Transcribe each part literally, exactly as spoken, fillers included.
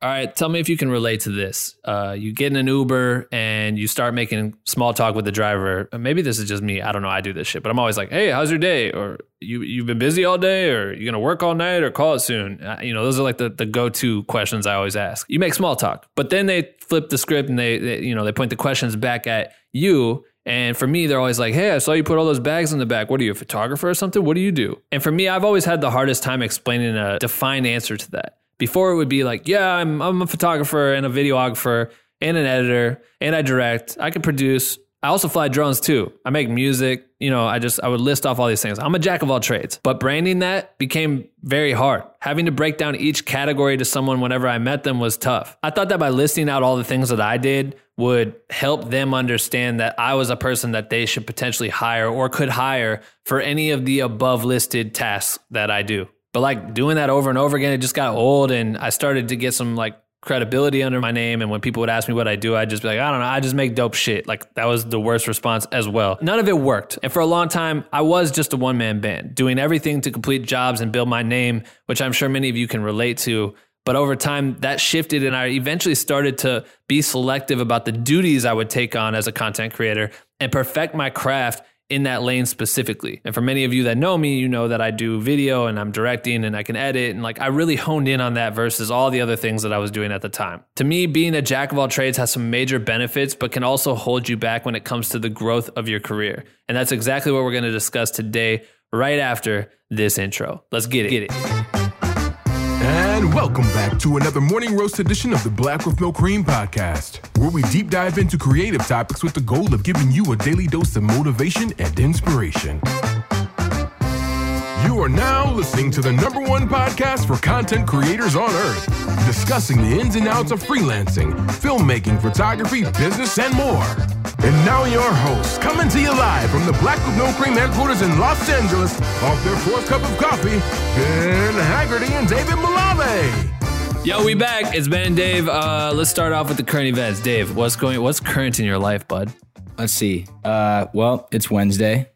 All right, tell me if you can relate to this. Uh, you get in an Uber and you start making small talk with the driver. Maybe this is just me. I don't know. I do this shit, but I'm always like, hey, how's your day? Or you, you've been busy all day, or you're going to work all night, or call it soon. Uh, you know, those are like the, the go-to questions I always ask. You make small talk, but then they flip the script and they, they, you know, they point the questions back at you. And for me, they're always like, hey, I saw you put all those bags in the back. What are you, a photographer or something? What do you do? And for me, I've always had the hardest time explaining a defined answer to that. Before it would be like, yeah, I'm I'm a photographer and a videographer and an editor and I direct. I can produce. I also fly drones too. I make music. You know, I just, I would list off all these things. I'm a jack of all trades. But branding that became very hard. Having to break down each category to someone whenever I met them was tough. I thought that by listing out all the things that I did would help them understand that I was a person that they should potentially hire or could hire for any of the above listed tasks that I do. But like doing that over and over again, it just got old, and I started to get some like credibility under my name. And when people would ask me what I do, I'd just be like, I don't know, I just make dope shit. Like that was the worst response as well. None of it worked. And for a long time, I was just a one-man band doing everything to complete jobs and build my name, which I'm sure many of you can relate to. But over time, that shifted, and I eventually started to be selective about the duties I would take on as a content creator and perfect my craft in that lane specifically. And for many of you that know me, you know that I do video and I'm directing and I can edit. And like, I really honed in on that versus all the other things that I was doing at the time. To me, being a jack of all trades has some major benefits, but can also hold you back when it comes to the growth of your career. And that's exactly what we're going to discuss today, right after this intro. Let's get it. Get it. And welcome back to another Morning Roast edition of the Black With No Cream podcast, where we deep dive into creative topics with the goal of giving you a daily dose of motivation and inspiration. You are now listening to the number one podcast for content creators on earth, discussing the ins and outs of freelancing, filmmaking, photography, business, and more. And now your hosts, coming to you live from the Black With No Cream headquarters in Los Angeles, off their fourth cup of coffee, Ben Haggerty and David Malave. Yo, we back. It's Ben and Dave. Uh, let's start off with the current events. Dave, what's going? What's current in your life, bud? Let's see. Uh, well, it's Wednesday.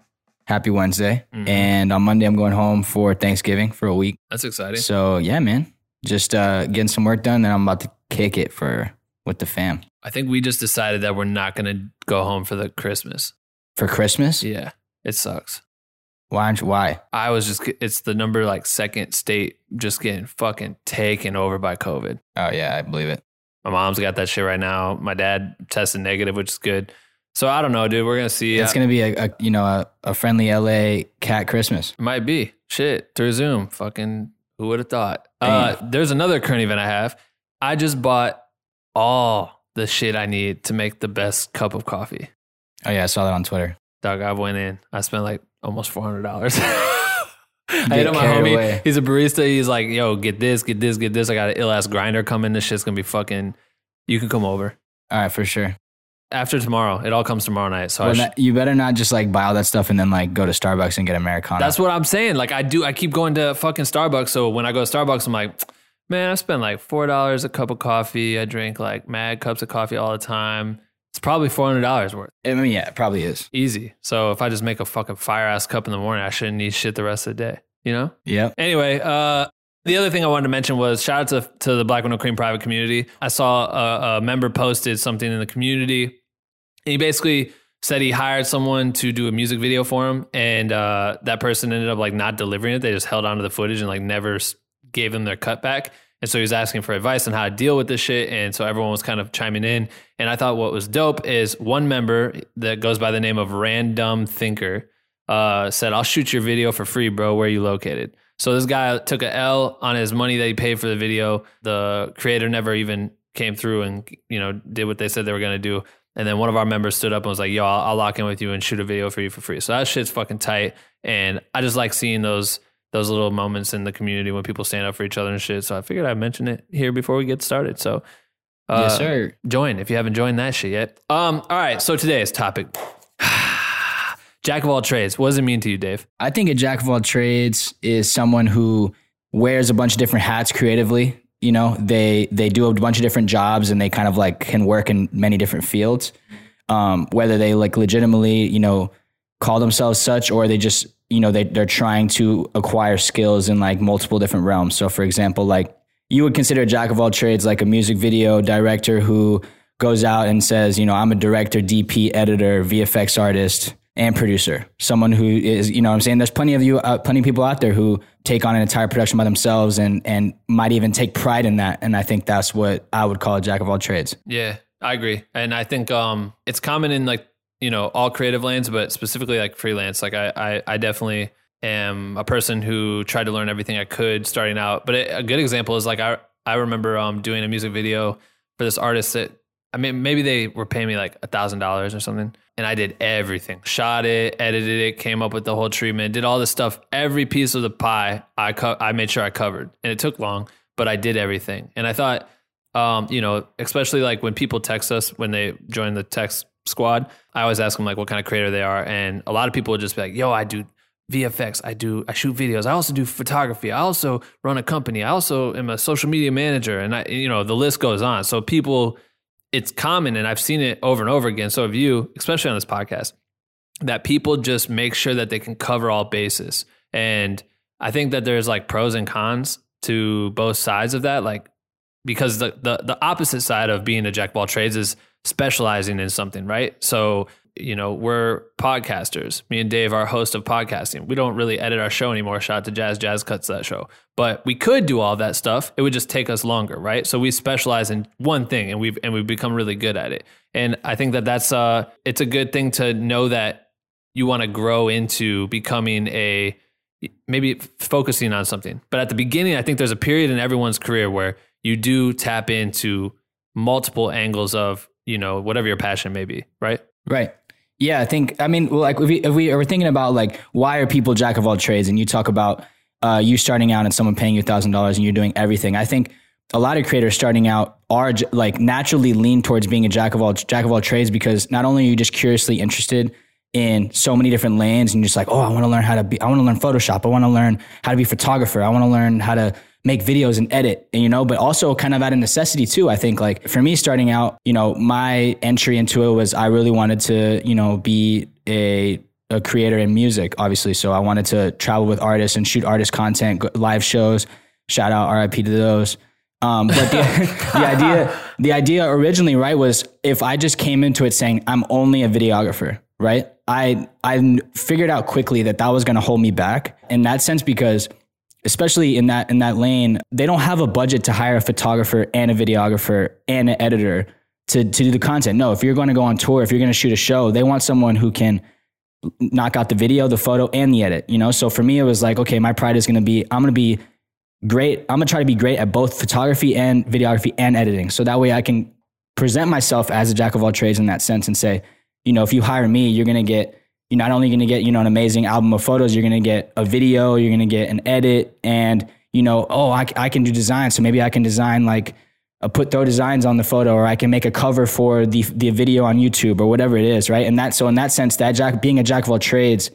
Happy Wednesday. Mm-hmm. And on Monday, I'm going home for Thanksgiving for a week. That's exciting. So, yeah, man. Just uh, getting some work done, and I'm about to kick it for with the fam. I think we just decided that we're not going to go home for the Christmas. For Christmas? Yeah. It sucks. Why? Why? I was just, it's the number like second state just getting fucking taken over by COVID. Oh, yeah. I believe it. My mom's got that shit right now. My dad tested negative, which is good. So I don't know, dude. We're going to see. It's uh, going to be a, a, you know, a, a friendly L A cat Christmas. Might be. Shit. Through Zoom. Fucking who would have thought? Uh, there's another current event I have. I just bought all the shit I need to make the best cup of coffee. Oh, yeah. I saw that on Twitter. Dog, I went in. I spent like almost four hundred dollars. I hit up my homie. Away. He's a barista. He's like, yo, get this, get this, get this. I got an ill-ass grinder coming. This shit's going to be fucking, you can come over. All right, for sure. After tomorrow. It all comes tomorrow night. So well, sh- that, you better not just like buy all that stuff and then like go to Starbucks and get Americano. That's what I'm saying. Like I do, I keep going to fucking Starbucks. So when I go to Starbucks, I'm like, man, I spend like four dollars a cup of coffee. I drink like mad cups of coffee all the time. It's probably four hundred dollars worth. I mean, yeah, it probably is. Easy. So if I just make a fucking fire ass cup in the morning, I shouldn't need shit the rest of the day, you know? Yeah. Anyway, uh, the other thing I wanted to mention was shout out to, to the Black Widow Cream private community. I saw a, a member posted something in the community. He basically said he hired someone to do a music video for him, and uh, that person ended up like not delivering it. They just held onto the footage and like never gave him their cut back. And so he was asking for advice on how to deal with this shit. And so everyone was kind of chiming in. And I thought what was dope is one member that goes by the name of Random Thinker uh, said, "I'll shoot your video for free, bro. Where are you located?" So this guy took a L on his money that he paid for the video. The creator never even came through and, you know, did what they said they were going to do. And then one of our members stood up and was like, yo, I'll, I'll lock in with you and shoot a video for you for free. So that shit's fucking tight. And I just like seeing those those little moments in the community when people stand up for each other and shit. So I figured I'd mention it here before we get started. So uh, yes, sir. Join if you haven't joined that shit yet. Um, all right. So today's topic, jack of all trades. What does it mean to you, Dave? I think a jack of all trades is someone who wears a bunch of different hats creatively. You know, they, they do a bunch of different jobs and they kind of like can work in many different fields, um, whether they like legitimately, you know, call themselves such, or they just, you know, they, they're trying to acquire skills in like multiple different realms. So for example, like you would consider a jack of all trades, like a music video director who goes out and says, you know, I'm a director, D P, editor, V F X artist, and producer. Someone who is, you know what I'm saying? There's plenty of you, uh, plenty of people out there who take on an entire production by themselves and and might even take pride in that. And I think that's what I would call a jack of all trades. Yeah, I agree. And I think um, it's common in like, you know, all creative lanes, but specifically like freelance. Like I, I, I definitely am a person who tried to learn everything I could starting out. But it, a good example is like, I, I remember um, doing a music video for this artist that, I mean, maybe they were paying me like a thousand dollars or something. And I did everything, shot it, edited it, came up with the whole treatment, did all this stuff. Every piece of the pie, I co- I made sure I covered, and it took long, but I did everything. And I thought, um, you know, especially like when people text us, when they join the text squad, I always ask them like what kind of creator they are. And a lot of people would just be like, yo, I do V F X. I do, I shoot videos. I also do photography. I also run a company. I also am a social media manager. And I, you know, the list goes on. So people, it's common, and I've seen it over and over again. So have you, especially on this podcast, that people just make sure that they can cover all bases. And I think that there's like pros and cons to both sides of that. Like, because the, the, the opposite side of being a jack of all trades is specializing in something, right? So, you know, we're podcasters. Me and Dave are hosts of podcasting. We don't really edit our show anymore. Shout out to Jazz. Jazz cuts that show. But we could do all that stuff. It would just take us longer, right? So we specialize in one thing, and we've and we've become really good at it. And I think that that's uh it's a good thing to know that you want to grow into becoming a, maybe focusing on something. But at the beginning, I think there's a period in everyone's career where you do tap into multiple angles of, you know, whatever your passion may be, right? Right. Yeah, I think, I mean, like if we, if we are thinking about like, why are people jack of all trades? And you talk about uh, you starting out and someone paying you a thousand dollars and you're doing everything. I think a lot of creators starting out are like naturally lean towards being a jack of all jack of all trades, because not only are you just curiously interested in so many different lanes, and you're just like, oh, I want to learn how to be, I want to learn Photoshop. I want to learn how to be a photographer. I want to learn how to make videos and edit, and, you know, but also kind of out of necessity too. I think like for me starting out, you know, my entry into it was I really wanted to, you know, be a, a creator in music, obviously. So I wanted to travel with artists and shoot artist content, live shows, shout out R I P to those. Um, but the, the idea, the idea originally, right, was if I just came into it saying I'm only a videographer, right? I, I figured out quickly that that was going to hold me back in that sense, because especially in that in that lane, they don't have a budget to hire a photographer and a videographer and an editor to, to do the content. No, if you're going to go on tour, if you're going to shoot a show, they want someone who can knock out the video, the photo, and the edit, you know? So for me, it was like, okay, my pride is going to be, I'm going to be great. I'm going to try to be great at both photography and videography and editing. So that way I can present myself as a jack of all trades in that sense and say, you know, if you hire me, you're going to get, you're not only going to get, you know, an amazing album of photos, you're going to get a video, you're going to get an edit, and, you know, oh, I, I can do design. So maybe I can design like a put throw designs on the photo, or I can make a cover for the the video on YouTube or whatever it is. Right. And that, so in that sense, that jack, being a jack of all trades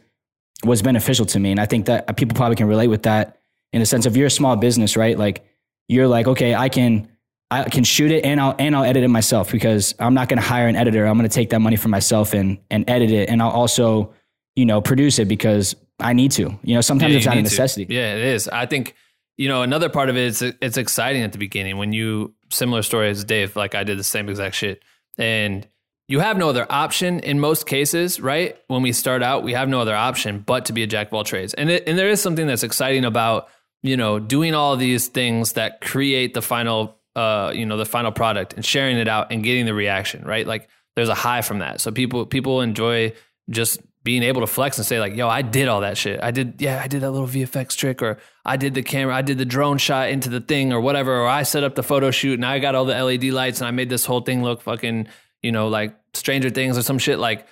was beneficial to me. And I think that people probably can relate with that in the sense of you're a small business, right? Like you're like, okay, I can, I can shoot it and I'll, and I'll edit it myself, because I'm not going to hire an editor. I'm going to take that money for myself and, and edit it. And I'll also, you know, produce it because I need to, you know, sometimes yeah, it's out of necessity. To. Yeah, it is. I think, you know, another part of it is it's exciting at the beginning when you, similar story as Dave, like I did the same exact shit, and you have no other option in most cases, right? When we start out, we have no other option but to be a jack of all trades. And it, and there is something that's exciting about, you know, doing all these things that create the final Uh, you know, the final product and sharing it out and getting the reaction, right? Like there's a high from that. So people, people enjoy just being able to flex and say like, yo, I did all that shit. I did. Yeah. I did that little V F X trick, or I did the camera. I did the drone shot into the thing or whatever, or I set up the photo shoot and I got all the L E D lights and I made this whole thing look fucking, you know, like Stranger Things or some shit. Like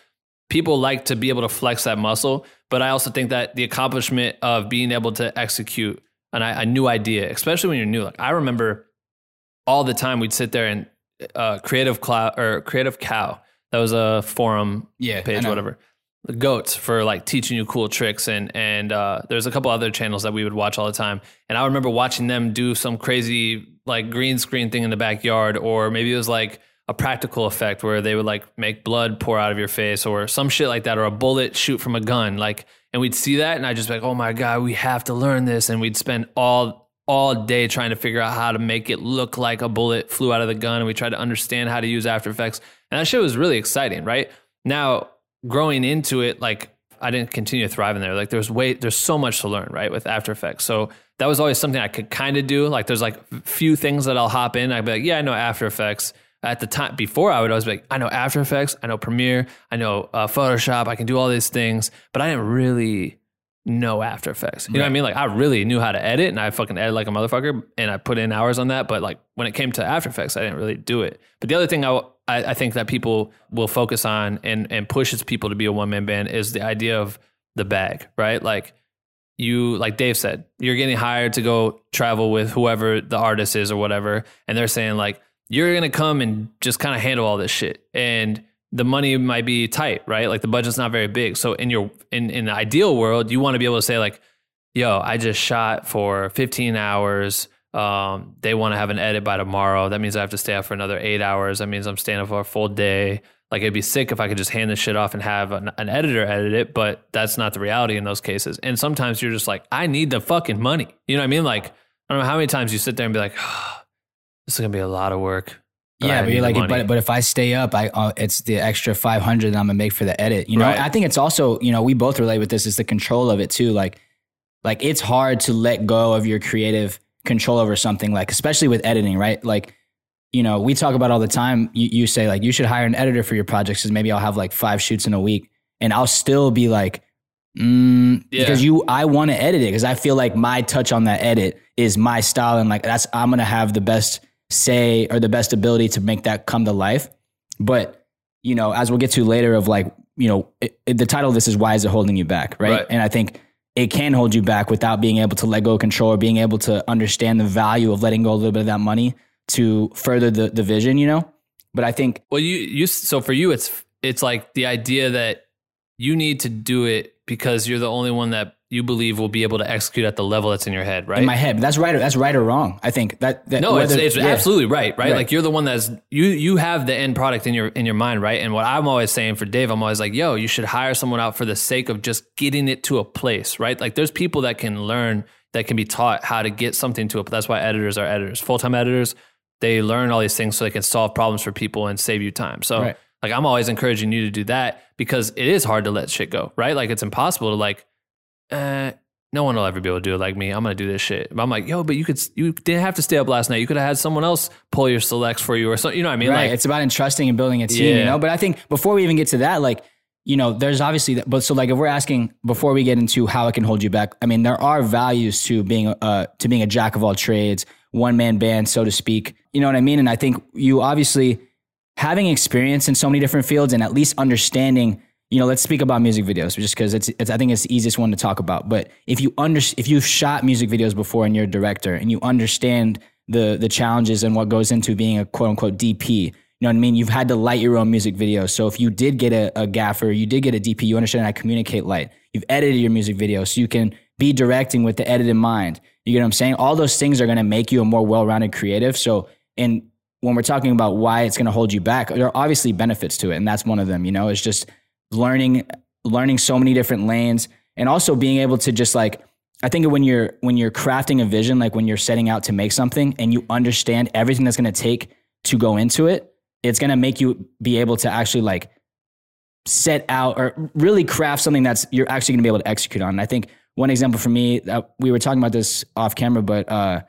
people like to be able to flex that muscle. But I also think that the accomplishment of being able to execute an, a new idea, especially when you're new, like I remember all the time we'd sit there and uh, Creative Cow or Creative Cow, that was a forum yeah, page, whatever. The goats for like teaching you cool tricks, and and uh, there's a couple other channels that we would watch all the time. And I remember watching them do some crazy like green screen thing in the backyard, or maybe it was like a practical effect where they would like make blood pour out of your face or some shit like that, or a bullet shoot from a gun. Like, and we'd see that, and I just be like, oh my god, we have to learn this, and we'd spend all all day trying to figure out how to make it look like a bullet flew out of the gun. And we tried to understand how to use After Effects. And that shit was really exciting, right? Now, growing into it, like, I didn't continue to thrive in there. Like, there's way, there's so much to learn, right, with After Effects. So that was always something I could kind of do. Like, there's like few things that I'll hop in. I'd be like, yeah, I know After Effects. At the time, before, I would always be like, I know After Effects, I know Premiere, I know uh, Photoshop, I can do all these things, but I didn't really know After Effects. You right. know what I mean? Like, I really knew how to edit, and I fucking edit like a motherfucker, and I put in hours on that, but like, when it came to After Effects, I didn't really do it. But the other thing I, I think that people will focus on and, and pushes people to be a one-man band is the idea of the bag, right? Like, you, like Dave said, you're getting hired to go travel with whoever the artist is or whatever, and they're saying like, you're going to come and just kind of handle all this shit. And the money might be tight, right? Like, the budget's not very big. So in your, in, in the ideal world, you want to be able to say like, yo, I just shot for fifteen hours. Um, they want to have an edit by tomorrow. That means I have to stay up for another eight hours. That means I'm staying up for a full day. Like, it'd be sick if I could just hand this shit off and have an, an editor edit it, but that's not the reality in those cases. And sometimes you're just like, I need the fucking money. You know what I mean? Like, I don't know how many times you sit there and be like, oh, this is gonna be a lot of work. But yeah, but you're like, but, but if I stay up, I uh, it's the extra five hundred that I'm gonna make for the edit. You know, right. I think it's also, you know, we both relate with this. It's the control of it too. Like, like it's hard to let go of your creative control over something. Like, especially with editing, right? Like, you know, we talk about all the time. You, you say like you should hire an editor for your projects, because maybe I'll have like five shoots in a week, and I'll still be like, mm, yeah. because you, I want to edit it because I feel like my touch on that edit is my style, and like that's I'm gonna have the best. say or the best ability to make that come to life. But, you know, as we'll get to later of like, you know, it, it, the title of this is why is it holding you back? Right? right. And I think it can hold you back without being able to let go of control or being able to understand the value of letting go a little bit of that money to further the, the vision, you know? But I think, well, you, you, so for you, it's, it's like the idea that you need to do it because you're the only one that you believe will be able to execute at the level that's in your head, right? In my head. That's right. Or, that's right or wrong. I think that, that no, whether, it's, it's yeah. absolutely right, right. Right. Like, you're the one that's, you, you have the end product in your, in your mind. Right. And what I'm always saying for Dave, I'm always like, yo, you should hire someone out for the sake of just getting it to a place, right? Like, there's people that can learn, that can be taught how to get something to a, that's why editors are editors, full-time editors. They learn all these things so they can solve problems for people and save you time. So right. like, I'm always encouraging you to do that because it is hard to let shit go, right? Like, it's impossible to like, Uh, no one will ever be able to do it like me. I'm going to do this shit. But I'm like, yo, but you could, you didn't have to stay up last night. You could have had someone else pull your selects for you or something. You know what I mean? Right. Like, it's about entrusting and building a team, yeah. you know? But I think before we even get to that, like, you know, there's obviously, that, but so like if we're asking before we get into how it can hold you back, I mean, there are values to being, uh, to being a jack of all trades, one man band, so to speak. You know what I mean? And I think you obviously having experience in so many different fields and at least understanding, you know, let's speak about music videos just because it's, it's, I think it's the easiest one to talk about. But if you under, if you've shot music videos before and you're a director and you understand the the challenges and what goes into being a quote unquote D P, you know what I mean? You've had to light your own music videos. So if you did get a, a gaffer, you did get a D P, you understand how to communicate light. You've edited your music video so you can be directing with the edit in mind. You get what I'm saying? All those things are going to make you a more well-rounded creative. So, and when we're talking about why it's going to hold you back, there are obviously benefits to it. And that's one of them, you know, it's just learning, learning so many different lanes and also being able to just like, I think when you're, when you're crafting a vision, like when you're setting out to make something and you understand everything that's going to take to go into it, it's going to make you be able to actually like set out or really craft something that's, you're actually going to be able to execute on. And I think one example for me, uh, we were talking about this off camera, but uh,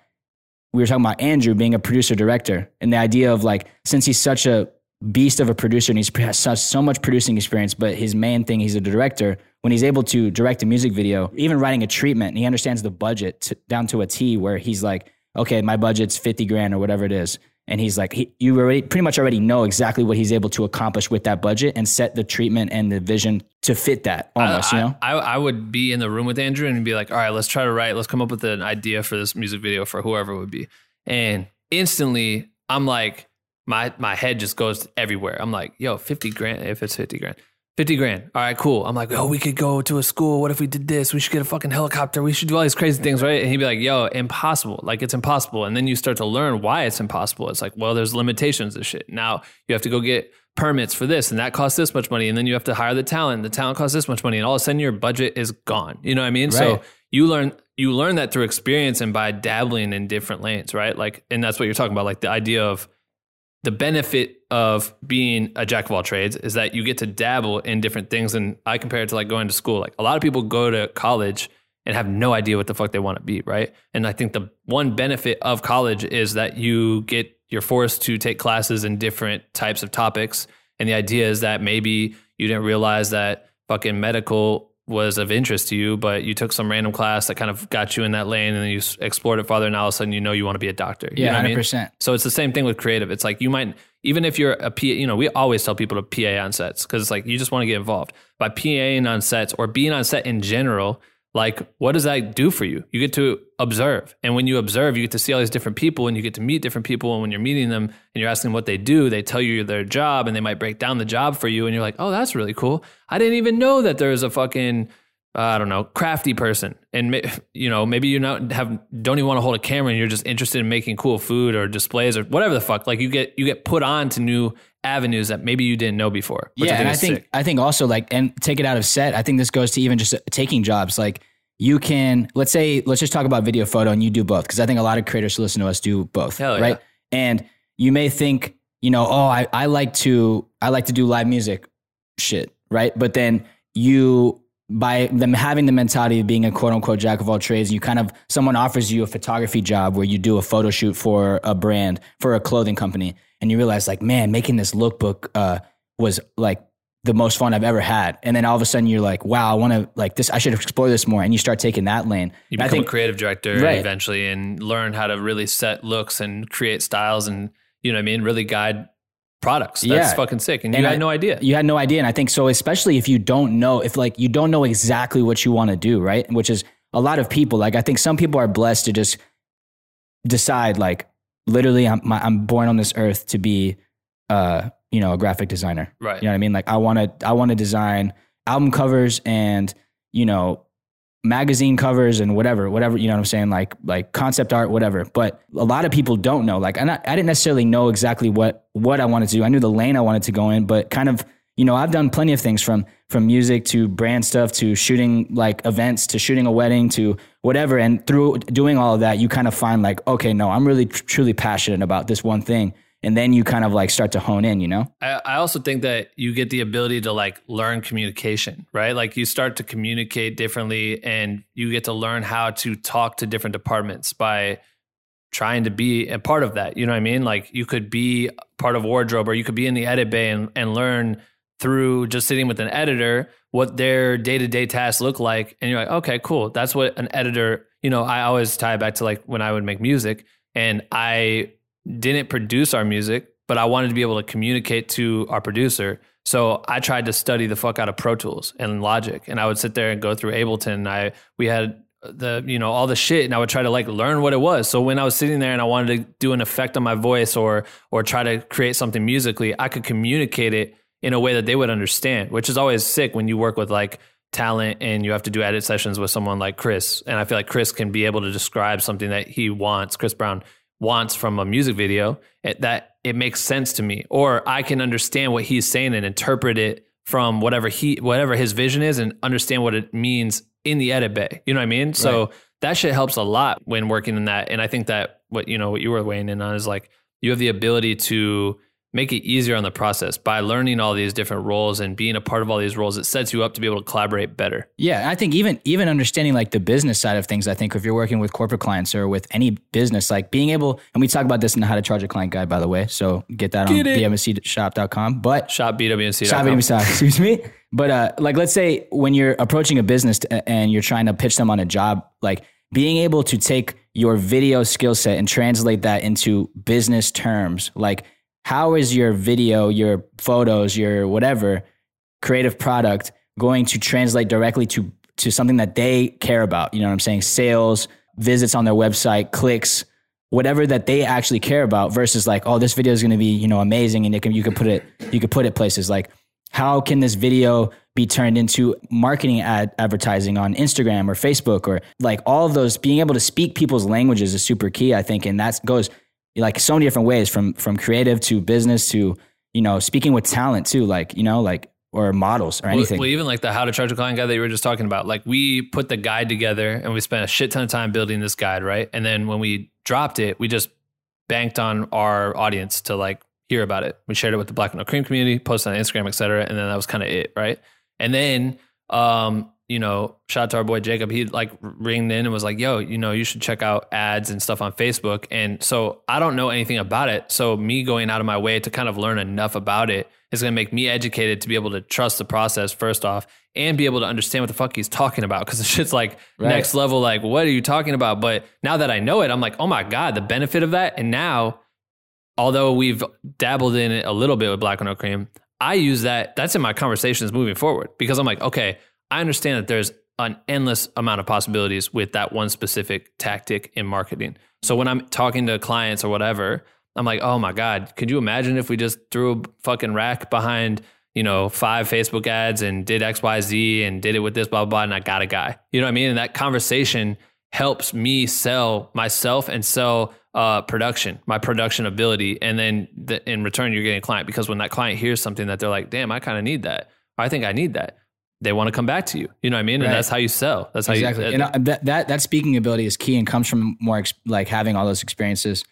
we were talking about Andrew being a producer director and the idea of like, since he's such a beast of a producer and he's has so much producing experience, but his main thing, he's a director. When he's able to direct a music video, even writing a treatment, and he understands the budget to, down to a T, where he's like, okay, my budget's fifty grand or whatever it is. And he's like, he, you already pretty much already know exactly what he's able to accomplish with that budget and set the treatment and the vision to fit that almost, I, you know? I, I would be in the room with Andrew and be like, all right, let's try to write, let's come up with an idea for this music video for whoever it would be. And instantly I'm like, My my head just goes everywhere. I'm like, yo, fifty grand, if it's fifty grand. fifty grand. All right, cool. I'm like, oh, we could go to a school. What if we did this? We should get a fucking helicopter. We should do all these crazy things, right? And he'd be like, yo, impossible. Like, it's impossible. And then you start to learn why it's impossible. It's like, well, there's limitations and shit. Now you have to go get permits for this, and that costs this much money. And then you have to hire the talent. The talent costs this much money. And all of a sudden your budget is gone. You know what I mean? Right. So you learn you learn that through experience and by dabbling in different lanes, right? Like, and that's what you're talking about. Like the idea of the benefit of being a jack of all trades is that you get to dabble in different things. And I compare it to like going to school. Like a lot of people go to college and have no idea what the fuck they want to be, right? And I think the one benefit of college is that you get, you're forced to take classes in different types of topics. And the idea is that maybe you didn't realize that fucking medical was of interest to you, but you took some random class that kind of got you in that lane and then you explored it farther and all of a sudden you know you want to be a doctor. You yeah, know what one hundred percent. I mean? So it's the same thing with creative. It's like you might, even if you're a P A, you know, we always tell people to P A on sets because it's like you just want to get involved. By PAing on sets or being on set in general, like what does that do for you? You get to observe. And when you observe, you get to see all these different people and you get to meet different people. And when you're meeting them and you're asking what they do, they tell you their job and they might break down the job for you. And you're like, oh, that's really cool. I didn't even know that there was a fucking, uh, I don't know, crafty person. And, you know, maybe you not have, don't even want to hold a camera and you're just interested in making cool food or displays or whatever the fuck. Like you get, you get put on to new avenues that maybe you didn't know before. Which yeah. I think and I think, sick. I think also like, and take it out of set. I think this goes to even just taking jobs. Like, you can, let's say, let's just talk about video, photo, and you do both. Because I think a lot of creators who listen to us do both, Hell right? Yeah. And you may think, you know, oh, I, I like to, I like to do live music shit, right? But then you, by them having the mentality of being a quote unquote jack of all trades, you kind of, someone offers you a photography job where you do a photo shoot for a brand, for a clothing company. And you realize like, man, making this lookbook uh, was like the most fun I've ever had. And then all of a sudden you're like, wow, I want to like this, I should explore this more. And you start taking that lane. You become I think, a creative director right. eventually and learn how to really set looks and create styles and, you know what I mean? Really guide products. That's yeah. fucking sick. And, and you I, had no idea. You had no idea. And I think so, especially if you don't know, if like you don't know exactly what you want to do, right? Which is a lot of people. Like I think some people are blessed to just decide like, literally I'm, my, I'm born on this earth to be, uh, you know, a graphic designer, right? You know what I mean? Like I want to, I want to design album covers and, you know, magazine covers and whatever, whatever, you know what I'm saying? Like, like concept art, whatever. But a lot of people don't know, like, and I, I didn't necessarily know exactly what, what I wanted to do. I knew the lane I wanted to go in, but kind of, you know, I've done plenty of things from, from music to brand stuff, to shooting like events, to shooting a wedding, to whatever. And through doing all of that, you kind of find like, okay, no, I'm really tr- truly passionate about this one thing. And then you kind of like start to hone in, you know? I, I also think that you get the ability to like learn communication, right? Like you start to communicate differently and you get to learn how to talk to different departments by trying to be a part of that. You know what I mean? Like you could be part of wardrobe or you could be in the edit bay and, and learn through just sitting with an editor what their day-to-day tasks look like. And you're like, okay, cool. That's what an editor, you know, I always tie it back to like when I would make music and I didn't produce our music, but I wanted to be able to communicate to our producer. So I tried to study the fuck out of Pro Tools and Logic. And I would sit there and go through Ableton. And I, we had the, you know, all the shit and I would try to like learn what it was. So when I was sitting there and I wanted to do an effect on my voice or, or try to create something musically, I could communicate it in a way that they would understand, which is always sick when you work with like talent and you have to do edit sessions with someone like Chris. And I feel like Chris can be able to describe something that he wants, Chris Brown wants from a music video, it, that it makes sense to me, or I can understand what he's saying and interpret it from whatever he, whatever his vision is and understand what it means in the edit bay. You know what I mean? Right. So that shit helps a lot when working in that. And I think that what, you know, what you were weighing in on is like, you have the ability to make it easier on the process by learning all these different roles and being a part of all these roles. It sets you up to be able to collaborate better. Yeah. I think even, even understanding like the business side of things, I think if you're working with corporate clients or with any business, like being able, and we talk about this in the How to Charge a Client guide, by the way. So get that get on it. b w c shop dot com, but shop b w c dot com. Shop, excuse me. But uh, like, let's say when you're approaching a business and you're trying to pitch them on a job, like being able to take your video skill set and translate that into business terms, like, how is your video, your photos, your whatever creative product going to translate directly to, to something that they care about? You know what I'm saying? Sales, visits on their website, clicks, whatever that they actually care about versus like, oh, this video is going to be, you know, amazing. And it can, you can put it, you could put it places like, how can this video be turned into marketing ad advertising on Instagram or Facebook or like all of those, being able to speak people's languages is super key, I think. And that goes like so many different ways from, from creative to business to, you know, speaking with talent too. Like, you know, like or models or anything. Well, well, even like the how to charge a client guide that you were just talking about, like we put the guide together and we spent a shit ton of time building this guide, right? And then when we dropped it, we just banked on our audience to like hear about it. We shared it with the Black and No Cream community, posted on Instagram, et cetera. And then that was kind of it, right? And then, um, you know, shout out to our boy Jacob. He like ringed in and was like, yo, you know, you should check out ads and stuff on Facebook. And so I don't know anything about it. So me going out of my way to kind of learn enough about it is going to make me educated to be able to trust the process first off and be able to understand what the fuck he's talking about. Cause the shit's like right. next level. Like, what are you talking about? But now that I know it, I'm like, oh my God, the benefit of that. And now, although we've dabbled in it a little bit with Black With No Cream, I use that. That's in my conversations moving forward because I'm like, okay, I understand that there's an endless amount of possibilities with that one specific tactic in marketing. So when I'm talking to clients or whatever, I'm like, oh my God, could you imagine if we just threw a fucking rack behind, you know, five Facebook ads and did X, Y, Z and did it with this, blah, blah, blah, and I got a guy. You know what I mean? And that conversation helps me sell myself and sell uh, production, my production ability. And then the, in return, you're getting a client because when that client hears something that they're like, damn, I kind of need that. I think I need that. They want to come back to you. You know what I mean? Right. And that's how you sell. That's how exactly. you exactly. And that, that that speaking ability is key and comes from more ex- like having all those experiences.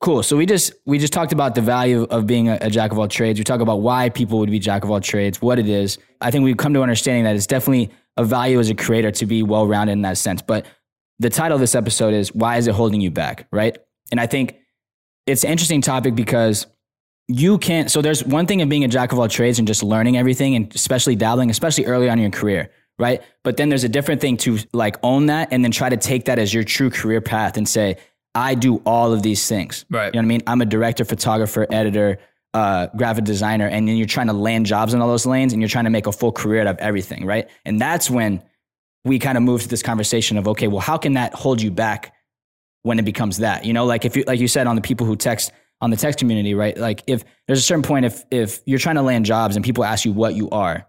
Cool. So we just we just talked about the value of being a, a jack of all trades. We talked about why people would be jack of all trades, what it is. I think we've come to understanding that it's definitely a value as a creator to be well-rounded in that sense. But the title of this episode is "Why Is It Holding You Back?" Right? And I think it's an interesting topic because you can't, so there's one thing of being a jack of all trades and just learning everything and especially dabbling, especially early on in your career, right? But then there's a different thing to like own that and then try to take that as your true career path and say, I do all of these things, right? You know what I mean? I'm a director, photographer, editor, uh, graphic designer, and then you're trying to land jobs in all those lanes and you're trying to make a full career out of everything, right? And that's when we kind of move to this conversation of, okay, well, how can that hold you back when it becomes that? You know, like if you, like you said on the people who text, on the text community, right? Like if there's a certain point, if if you're trying to land jobs and people ask you what you are,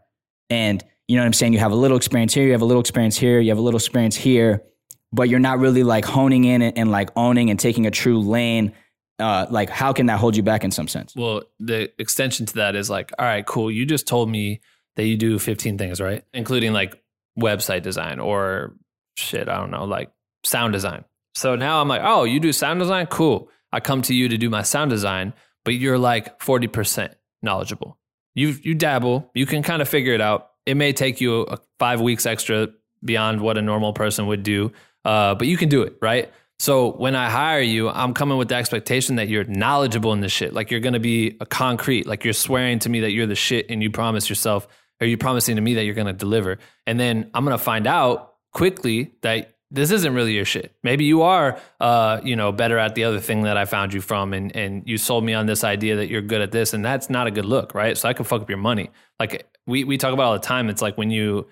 and you know what I'm saying, you have a little experience here, you have a little experience here, you have a little experience here, but you're not really like honing in and, and like owning and taking a true lane. Uh, like how can that hold you back in some sense? Well, the extension to that is like, all right, cool. You just told me that you do fifteen things, right? Including like website design or shit, I don't know, like sound design. So now I'm like, oh, you do sound design? Cool. I come to you to do my sound design, but you're like forty percent knowledgeable. You you dabble, you can kind of figure it out. It may take you a, five weeks extra beyond what a normal person would do, uh, but you can do it, right? So when I hire you, I'm coming with the expectation that you're knowledgeable in this shit. Like you're going to be a concrete, like you're swearing to me that you're the shit and you promise yourself, or you're promising to me that you're going to deliver. And then I'm going to find out quickly that this isn't really your shit. Maybe you are, uh, you know, better at the other thing that I found you from, and and you sold me on this idea that you're good at this, and that's not a good look, right? So I could fuck up your money. Like we we talk about all the time. It's like when you,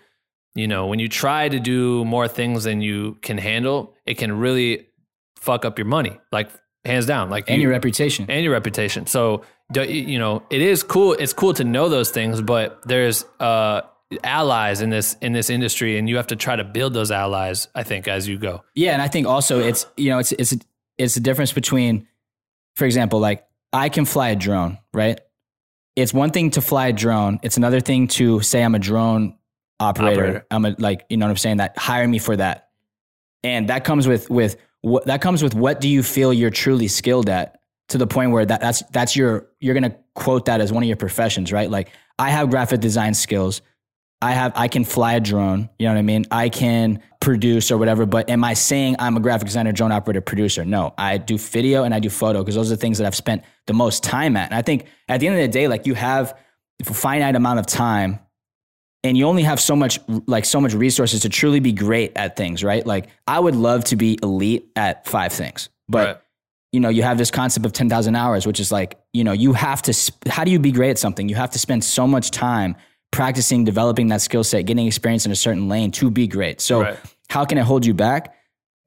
you know, when you try to do more things than you can handle, it can really fuck up your money, like hands down. Like and you, your reputation, and your reputation. So you know, it is cool. It's cool to know those things, but there's uh. allies in this in this industry, and you have to try to build those allies, I think, as you go. Yeah, and I think also it's, you know, it's it's a, it's the difference between, for example, like I can fly a drone, right? It's one thing to fly a drone. It's another thing to say I'm a drone operator. operator. I'm a like, you know what I'm saying? That hire me for that, and that comes with with what that comes with what do you feel you're truly skilled at, to the point where that that's that's your you're gonna quote that as one of your professions, right? Like I have graphic design skills. I have, I can fly a drone, you know what I mean? I can produce or whatever, but am I saying I'm a graphic designer, drone operator, producer? No, I do video and I do photo because those are the things that I've spent the most time at. And I think at the end of the day, like you have a finite amount of time and you only have so much, like so much resources to truly be great at things, right? Like I would love to be elite at five things, but right. you know, you have this concept of ten thousand hours, which is like, you know, you have to, sp- how do you be great at something? You have to spend so much time practicing, developing that skill set, getting experience in a certain lane to be great. So right. how can it hold you back?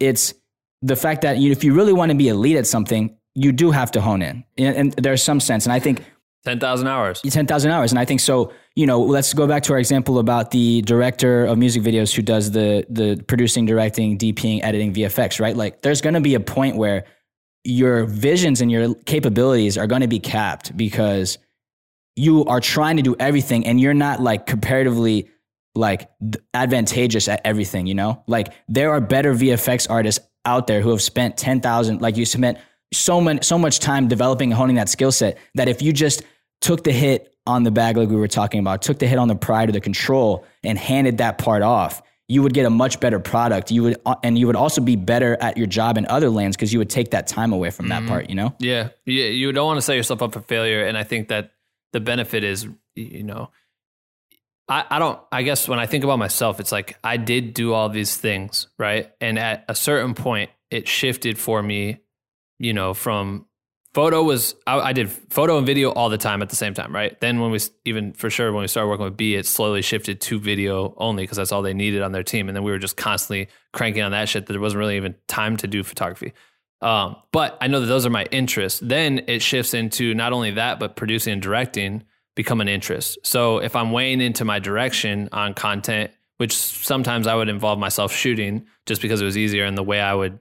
It's the fact that you, if you really want to be elite at something, you do have to hone in. And, and there's some sense. And I think ten thousand hours, ten thousand hours. And I think so, you know, let's go back to our example about the director of music videos who does the, the producing, directing, DPing, editing, V F X, right? Like there's going to be a point where your visions and your capabilities are going to be capped because you are trying to do everything and you're not like comparatively like advantageous at everything, you know? Like there are better V F X artists out there who have spent ten thousand, like you spent so much, so much time developing and honing that skill set that if you just took the hit on the bag like we were talking about, took the hit on the pride or the control and handed that part off, you would get a much better product. You would, and you would also be better at your job in other lanes because you would take that time away from that mm-hmm. part, you know? Yeah. Yeah. You don't want to set yourself up for failure. And I think that the benefit is, you know, I, I don't, I guess when I think about myself, it's like, I did do all these things, right? And at a certain point it shifted for me, you know, from photo was, I, I did photo and video all the time at the same time, right? Then when we, even for sure, when we started working with B, it slowly shifted to video only because that's all they needed on their team. And then we were just constantly cranking on that shit that there wasn't really even time to do photography. Um, but I know that those are my interests. Then it shifts into not only that, but producing and directing become an interest. So if I'm weighing into my direction on content, which sometimes I would involve myself shooting just because it was easier and the way I would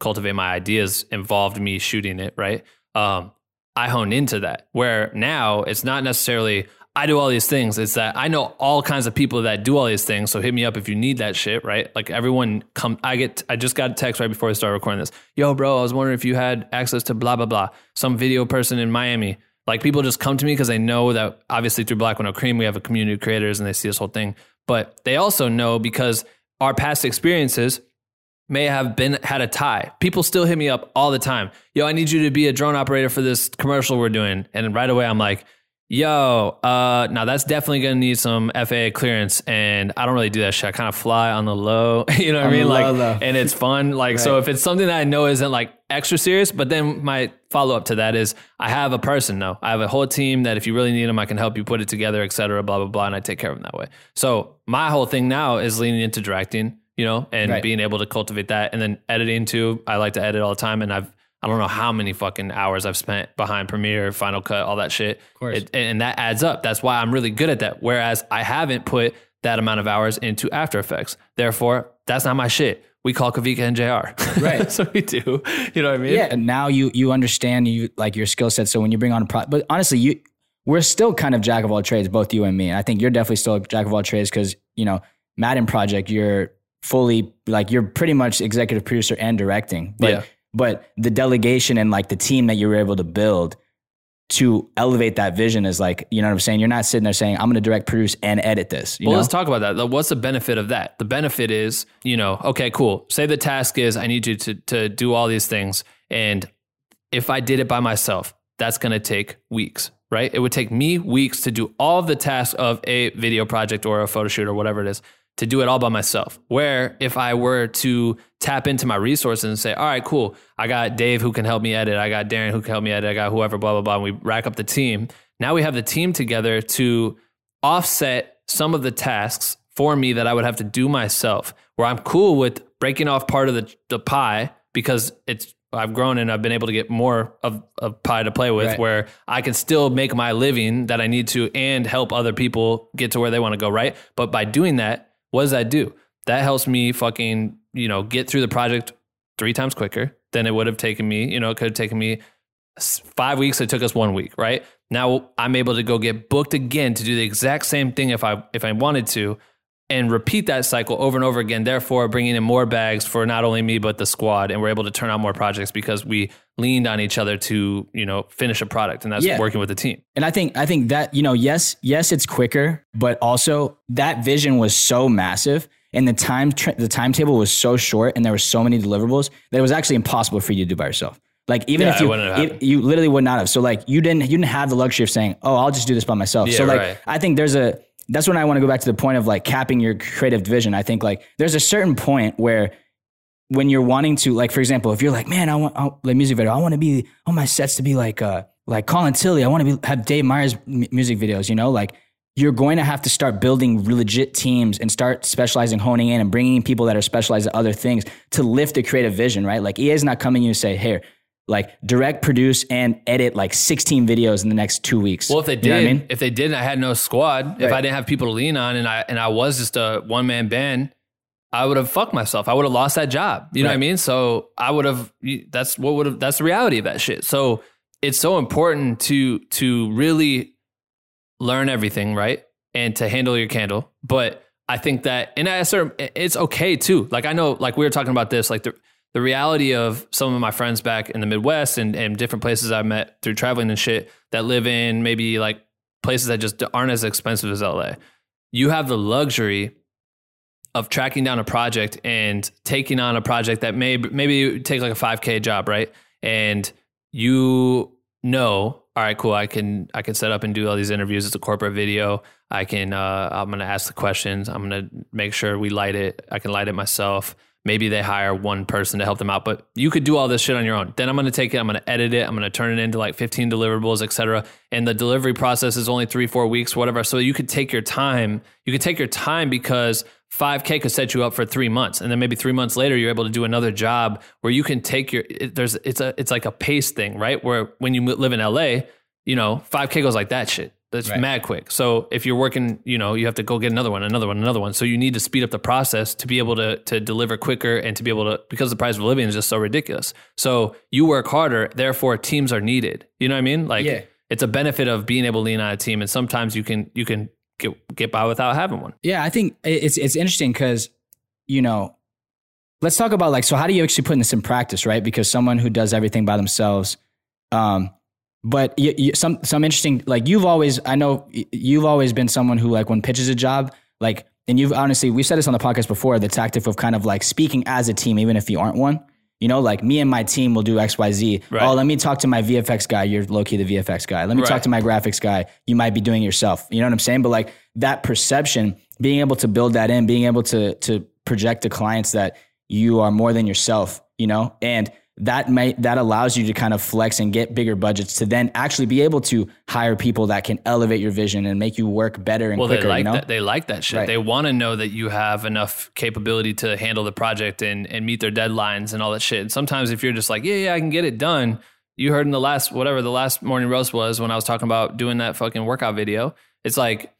cultivate my ideas involved me shooting it, right? Um, I hone into that where now it's not necessarily I do all these things. It's that I know all kinds of people that do all these things. So hit me up if you need that shit, right? Like everyone come, I get, I just got a text right before I started recording this. Yo, bro, I was wondering if you had access to blah, blah, blah. Some video person in Miami. Like people just come to me because they know that obviously through Black Widow Cream, we have a community of creators and they see this whole thing. But they also know because our past experiences may have been had a tie. People still hit me up all the time. Yo, I need you to be a drone operator for this commercial we're doing. And right away I'm like, yo, uh, now that's definitely going to need some F A A clearance. And I don't really do that shit. I kind of fly on the low, you know what I mean? Like, low. And it's fun. Like, right. So if it's something that I know isn't like extra serious, but then my follow up to that is I have a person though. I have a whole team that if you really need them, I can help you put it together, et cetera, blah, blah, blah. And I take care of them that way. So my whole thing now is leaning into directing, you know, and right. being able to cultivate that. And then editing too. I like to edit all the time. And I've, I don't know how many fucking hours I've spent behind Premiere, Final Cut, all that shit. Of course. It, and that adds up. That's why I'm really good at that. Whereas I haven't put that amount of hours into After Effects. Therefore, that's not my shit. We call Kavika and J R. Right. So we do. You know what I mean? Yeah. And now you, you understand you like your skill set. So when you bring on a pro, but honestly, you, we're still kind of jack of all trades, both you and me. And I think you're definitely still a jack of all trades because, you know, Madden Project, you're, fully like you're pretty much executive producer and directing, but yeah. but the delegation and like the team that you were able to build to elevate that vision is like, you know what I'm saying? You're not sitting there saying I'm going to direct, produce and edit this. You well, know? Let's talk about that. What's the benefit of that? The benefit is, you know, okay, cool. Say the task is I need you to, to do all these things. And if I did it by myself, that's going to take weeks, right? It would take me weeks to do all the tasks of a video project or a photo shoot or whatever it is. To do it all by myself. Where if I were to tap into my resources and say, all right, cool. I got Dave who can help me edit. I got Darren who can help me edit. I got whoever, blah, blah, blah. And we rack up the team. Now we have the team together to offset some of the tasks for me that I would have to do myself, where I'm cool with breaking off part of the, the pie because it's, I've grown and I've been able to get more of a pie to play with right. where I can still make my living that I need to and help other people get to where they want to go. Right. But by doing that, what does that do? That helps me fucking, you know, get through the project three times quicker than it would have taken me. You know, it could have taken me five weeks. It took us one week, right? Now I'm able to go get booked again to do the exact same thing if I if I wanted to and repeat that cycle over and over again, therefore bringing in more bags for not only me, but the squad. And we're able to turn out more projects because we leaned on each other to, you know, finish a product. And that's yeah. working with the team. And I think, I think that, you know, yes, yes, it's quicker, but also that vision was so massive and the time, tra- the timetable was so short and there were so many deliverables that it was actually impossible for you to do by yourself. Like even yeah, if you, it, you literally would not have. So like you didn't, you didn't have the luxury of saying, oh, I'll just do this by myself. Yeah, so like, right. I think there's a, that's when I want to go back to the point of like capping your creative vision. I think like there's a certain point where when you're wanting to, like, for example, if you're like, man, I want I, like music video, I want to be on my sets to be like, uh, like Colin Tilley. I want to be, have Dave Myers m- music videos, you know, like you're going to have to start building legit teams and start specializing, honing in and bringing in people that are specialized at other things to lift the creative vision, right? Like E A is not coming to you and say, here, like direct, produce, and edit like sixteen videos in the next two weeks. Well, if they did, you know what I mean? If they didn't, I had no squad. Right. If I didn't have people to lean on, and I and I was just a one man band, I would have fucked myself. I would have lost that job. You right. know what I mean? So I would have. That's what would have. That's the reality of that shit. So it's so important to to really learn everything, right? And to handle your candle. But I think that, and I certain, it's okay too. Like I know, like we were talking about this, like the the reality of some of my friends back in the Midwest and, and different places I met through traveling and shit that live in maybe like places that just aren't as expensive as L A. You have the luxury of tracking down a project and taking on a project that may, maybe you take like a five K job, right? And you know, all right, cool. I can, I can set up and do all these interviews. It's a corporate video. I can, uh, I'm going to ask the questions. I'm going to make sure we light it. I can light it myself. Maybe they hire one person to help them out, but you could do all this shit on your own. Then I'm going to take it. I'm going to edit it. I'm going to turn it into like fifteen deliverables, et cetera. And the delivery process is only three, four weeks, whatever. So you could take your time. You could take your time because five K could set you up for three months. And then maybe three months later, you're able to do another job where you can take your, it, there's, it's a, it's like a pace thing, right? Where when you live in L A, you know, five K goes like that shit. That's right. Mad quick. So if you're working, you know, you have to go get another one, another one, another one. So you need to speed up the process to be able to to deliver quicker and to be able to, because the price of living is just so ridiculous. So you work harder, therefore teams are needed. You know what I mean? Like yeah. It's a benefit of being able to lean on a team. And sometimes you can, you can get, get by without having one. Yeah. I think it's, it's interesting because, you know, let's talk about like, so how do you actually put this in practice? Right. Because someone who does everything by themselves, um, But you, you, some some interesting, like you've always, I know you've always been someone who like when pitches a job, like, and you've honestly, we've said this on the podcast before, the tactic of kind of like speaking as a team, even if you aren't one, you know, like me and my team will do X, Y, Z. Right. Oh, let me talk to my V F X guy. You're low-key the V F X guy. Let me right. talk to my graphics guy. You might be doing it yourself. You know what I'm saying? But like that perception, being able to build that in, being able to to project to clients that you are more than yourself, you know, and that might, that allows you to kind of flex and get bigger budgets to then actually be able to hire people that can elevate your vision and make you work better and well, quicker. They like, you know? that, they like that shit. Right. They want to know that you have enough capability to handle the project and, and meet their deadlines and all that shit. And sometimes if you're just like, yeah, yeah, I can get it done. You heard in the last, whatever the last morning roast was when I was talking about doing that fucking workout video. It's like,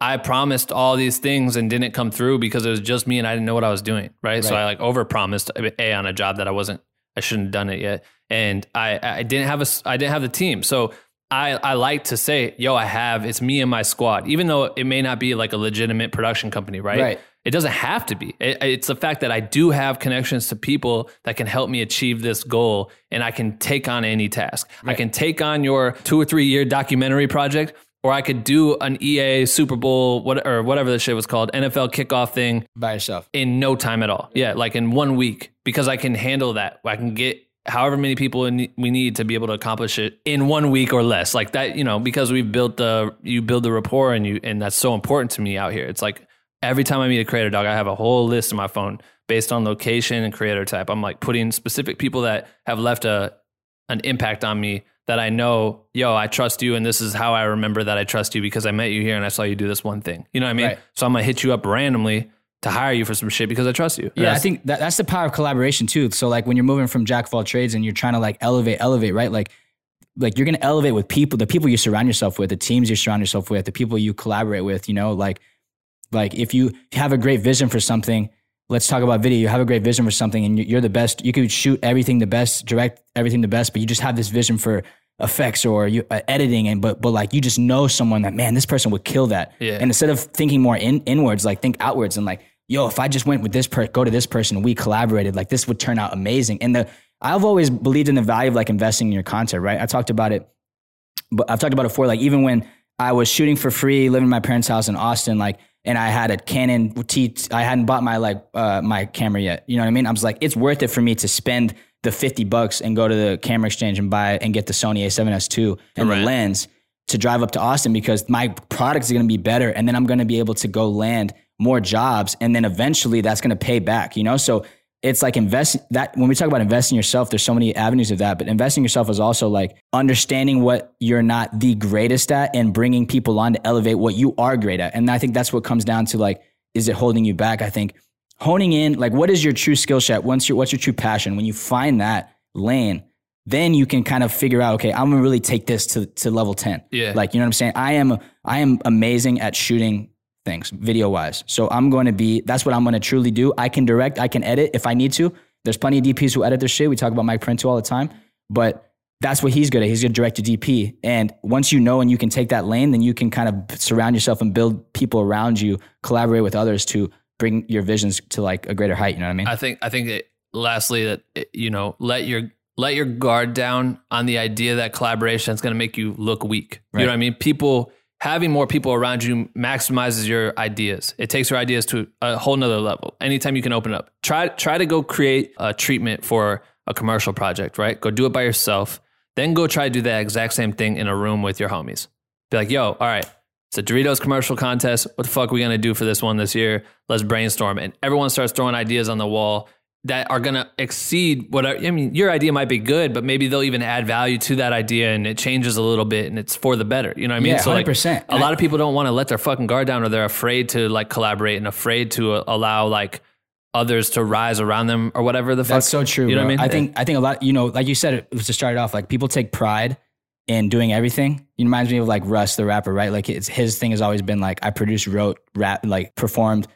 I promised all these things and didn't come through because it was just me and I didn't know what I was doing. Right. right. So I like overpromised A on a job that I wasn't, I shouldn't have done it yet. And I, I didn't have a, I didn't have the team. So I, I like to say, yo, I have, it's me and my squad, even though it may not be like a legitimate production company, right? Right. It doesn't have to be. It, it's the fact that I do have connections to people that can help me achieve this goal. And I can take on any task. Right. I can take on your two or three year documentary project, or I could do an E A Super Bowl, what, or whatever the shit was called, N F L kickoff thing. By yourself. In no time at all. Yeah, like in one week. Because I can handle that. I can get however many people in, we need to be able to accomplish it in one week or less. Like that, you know, because we've built the, you build the rapport and you, and that's so important to me out here. It's like every time I meet a creator, dog, I have a whole list in my phone based on location and creator type. I'm like putting specific people that have left a an impact on me that I know, yo, I trust you. And this is how I remember that I trust you because I met you here and I saw you do this one thing. You know what I mean? Right. So I'm going to hit you up randomly to hire you for some shit because I trust you. Yeah. That's, I think that, that's the power of collaboration too. So like when you're moving from jack of all trades and you're trying to like elevate, elevate, right? Like, like you're going to elevate with people, the people you surround yourself with, the teams you surround yourself with, the people you collaborate with, you know, like, like if you have a great vision for something, let's talk about video. You have a great vision for something and you're the best. You could shoot everything the best, direct everything the best, but you just have this vision for effects or you, uh, editing. And, but, but like, you just know someone that, man, this person would kill that. Yeah. And instead of thinking more in inwards, like think outwards and like, yo, if I just went with this person, go to this person, we collaborated, like this would turn out amazing. And the, I've always believed in the value of like investing in your content, right? I talked about it, but I've talked about it before. Like even when I was shooting for free, living in my parents' house in Austin, like, and I had a Canon T, I hadn't bought my like uh, my camera yet. You know what I mean? I was like, it's worth it for me to spend the fifty bucks and go to the camera exchange and buy and get the Sony A seven S two and right. the lens to drive up to Austin because my product is going to be better. And then I'm going to be able to go land more jobs. And then eventually that's going to pay back, you know? So it's like invest that when we talk about investing yourself, there's so many avenues of that, but investing yourself is also like understanding what you're not the greatest at and bringing people on to elevate what you are great at. And I think that's what comes down to like, is it holding you back? I think honing in, like what is your true skill set? Once your, what's your true passion? When you find that lane, then you can kind of figure out, okay, I'm going to really take this to, to level ten. Yeah. Like, you know what I'm saying? I am, I am amazing at shooting things video wise. So I'm going to be, that's what I'm going to truly do. I can direct, I can edit if I need to. There's plenty of D Ps who edit their shit. We talk about Mike Prento all the time, but that's what he's good at. He's going to direct your D P. And once you know and you can take that lane, then you can kind of surround yourself and build people around you, collaborate with others to bring your visions to like a greater height. You know what I mean? I think, I think that lastly that, you know, let your, let your guard down on the idea that collaboration is going to make you look weak. Right. You know what I mean? People, having more people around you maximizes your ideas. It takes your ideas to a whole nother level. Anytime you can open up, try, try to go create a treatment for a commercial project, right? Go do it by yourself. Then go try to do that exact same thing in a room with your homies. Be like, yo, all right, it's a Doritos commercial contest. What the fuck are we going to do for this one this year? Let's brainstorm. And everyone starts throwing ideas on the wall that are going to exceed what, I, I mean, your idea might be good, but maybe they'll even add value to that idea and it changes a little bit and it's for the better. You know what I mean? Yeah, so one hundred percent. Like, a lot of people don't want to let their fucking guard down, or they're afraid to like collaborate and afraid to allow like others to rise around them or whatever the fuck. That's so true. You know bro. What I mean? I think, I think a lot, you know, like you said, it was to start it off, like people take pride in doing everything. It reminds me of like Russ, the rapper, right? Like it's, his thing has always been like, I produced, wrote, rap, like performed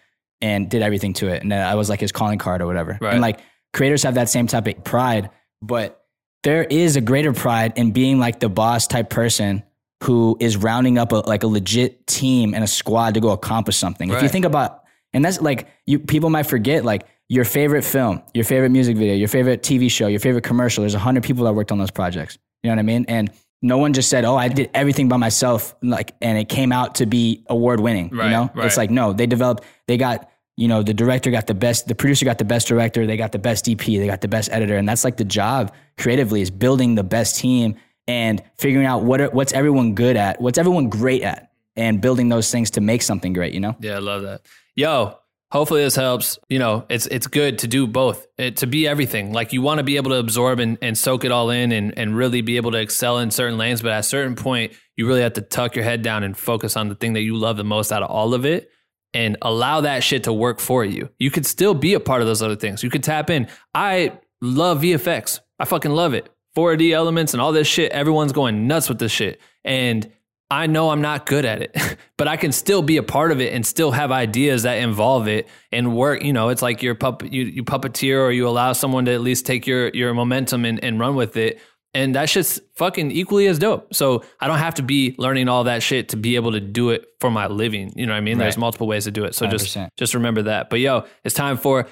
and did everything to it. And then I was like his calling card or whatever. Right. And like creators have that same type of pride, but there is a greater pride in being like the boss type person who is rounding up a, like a legit team and a squad to go accomplish something. Right. If you think about, and that's like, you, people might forget like your favorite film, your favorite music video, your favorite T V show, your favorite commercial. There's a hundred people that worked on those projects. You know what I mean? And no one just said, oh, I did everything by myself. Like, and it came out to be award winning, right, you know, right. It's like, no, they developed, they got, you know, the director got the best, the producer got the best director. They got the best D P. They got the best editor. And that's like the job creatively, is building the best team and figuring out what, are, what's everyone good at, what's everyone great at, and building those things to make something great, you know? Yeah, I love that. Yo, hopefully this helps. You know, it's it's good to do both, it, to be everything. Like you want to be able to absorb and, and soak it all in and, and really be able to excel in certain lanes. But at a certain point, you really have to tuck your head down and focus on the thing that you love the most out of all of it and allow that shit to work for you. You could still be a part of those other things. You could tap in. I love V F X. I fucking love it. four D elements and all this shit. Everyone's going nuts with this shit. And I know I'm not good at it, but I can still be a part of it and still have ideas that involve it and work. You know, it's like you're puppet, you, you puppeteer, or you allow someone to at least take your, your momentum and, and run with it. And that's just fucking equally as dope. So I don't have to be learning all that shit to be able to do it for my living. You know what I mean? Right. There's multiple ways to do it. So one hundred percent. just, just remember that. But yo, it's time for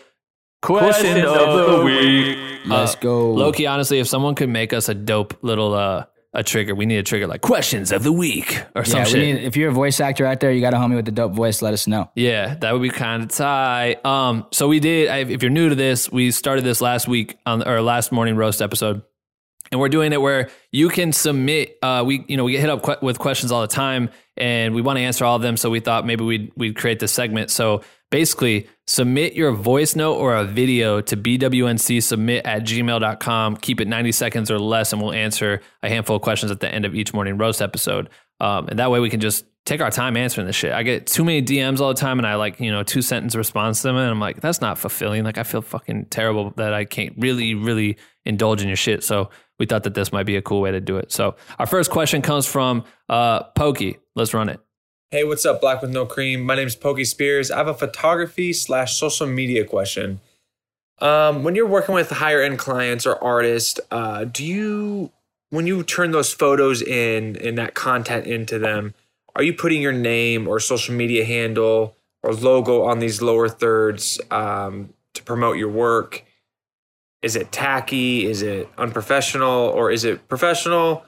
question of, of the week. week. Let's uh, go. Loki, honestly, if someone could make us a dope little, uh, a trigger. We need a trigger like questions of the week or some yeah, shit. Need, if you're a voice actor out there, you got a homie with a dope voice, let us know. Yeah, that would be kind of tight. Um, so we did, I, if you're new to this, we started this last week on or last morning roast episode. And we're doing it where you can submit, uh, we, you know, we get hit up qu- with questions all the time and we want to answer all of them. So we thought maybe we'd, we'd create this segment. So basically submit your voice note or a video to b w n c submit at gmail dot com. Keep it ninety seconds or less, and we'll answer a handful of questions at the end of each morning roast episode. Um, and that way we can just take our time answering this shit. I get too many D Ms all the time and I like, you know, two sentence response to them. And I'm like, that's not fulfilling. Like I feel fucking terrible that I can't really, really indulge in your shit. So we thought that this might be a cool way to do it. So our first question comes from uh, Pokey. Let's run it. Hey, what's up, Black With No Cream? My name is Pokey Spears. I have a photography slash social media question. Um, when you're working with higher end clients or artists, uh, do you, when you turn those photos in and that content into them, are you putting your name or social media handle or logo on these lower thirds um, to promote your work? Is it tacky? Is it unprofessional? Or is it professional?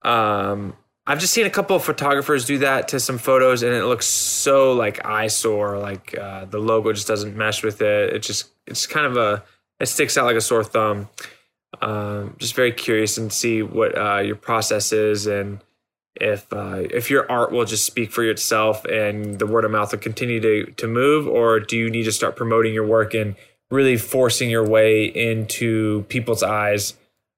Um, I've just seen a couple of photographers do that to some photos, and it looks so like eyesore. Like uh, the logo just doesn't mesh with it. It just it's kind of a it sticks out like a sore thumb. Um, just very curious and see what uh, your process is, and if uh, if your art will just speak for itself and the word of mouth will continue to to move, or do you need to start promoting your work and really forcing your way into people's eyes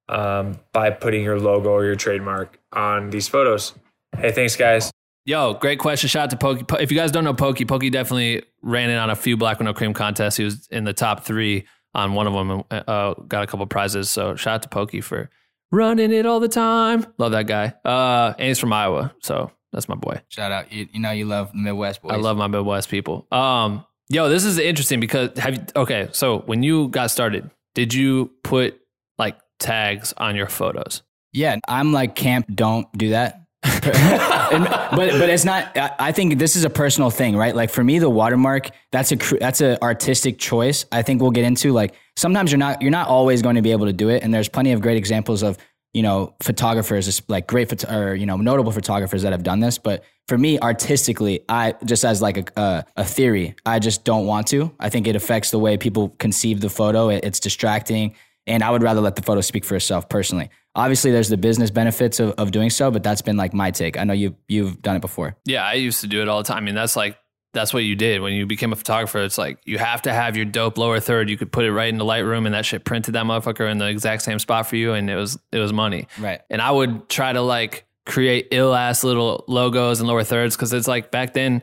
um, by putting your logo or your trademark on these photos? Hey, thanks guys. Yo, great question. Shout out to Pokey. If you guys don't know Pokey, Pokey definitely ran in on a few Black Widow Cream contests. He was in the top three on one of them and uh, got a couple prizes. So shout out to Pokey for running it all the time. Love that guy. Uh, and he's from Iowa. So that's my boy. Shout out. You, you know, you love Midwest boys. I love my Midwest people. Um, Yo, this is interesting because have you, okay, so when you got started, did you put like tags on your photos? Yeah, I'm like, camp, don't do that. and, but but it's not, I think this is a personal thing, right? Like for me, the watermark, that's a, that's a artistic choice. I think we'll get into like, sometimes you're not, you're not always going to be able to do it. And there's plenty of great examples of, you know, photographers, like great, photo- or, you know, notable photographers that have done this. But for me, artistically, I just as like a, a, a theory, I just don't want to. I think it affects the way people conceive the photo. It, it's distracting. And I would rather let the photo speak for itself personally. Obviously, there's the business benefits of, of doing so, but that's been like my take. I know you, you've done it before. Yeah, I used to do it all the time. I mean, that's like, that's what you did when you became a photographer. It's like, you have to have your dope lower third. You could put it right into Lightroom and that shit printed that motherfucker in the exact same spot for you. And it was, it was money. Right. And I would try to like create ill ass little logos and lower thirds. Cause it's like back then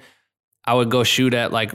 I would go shoot at like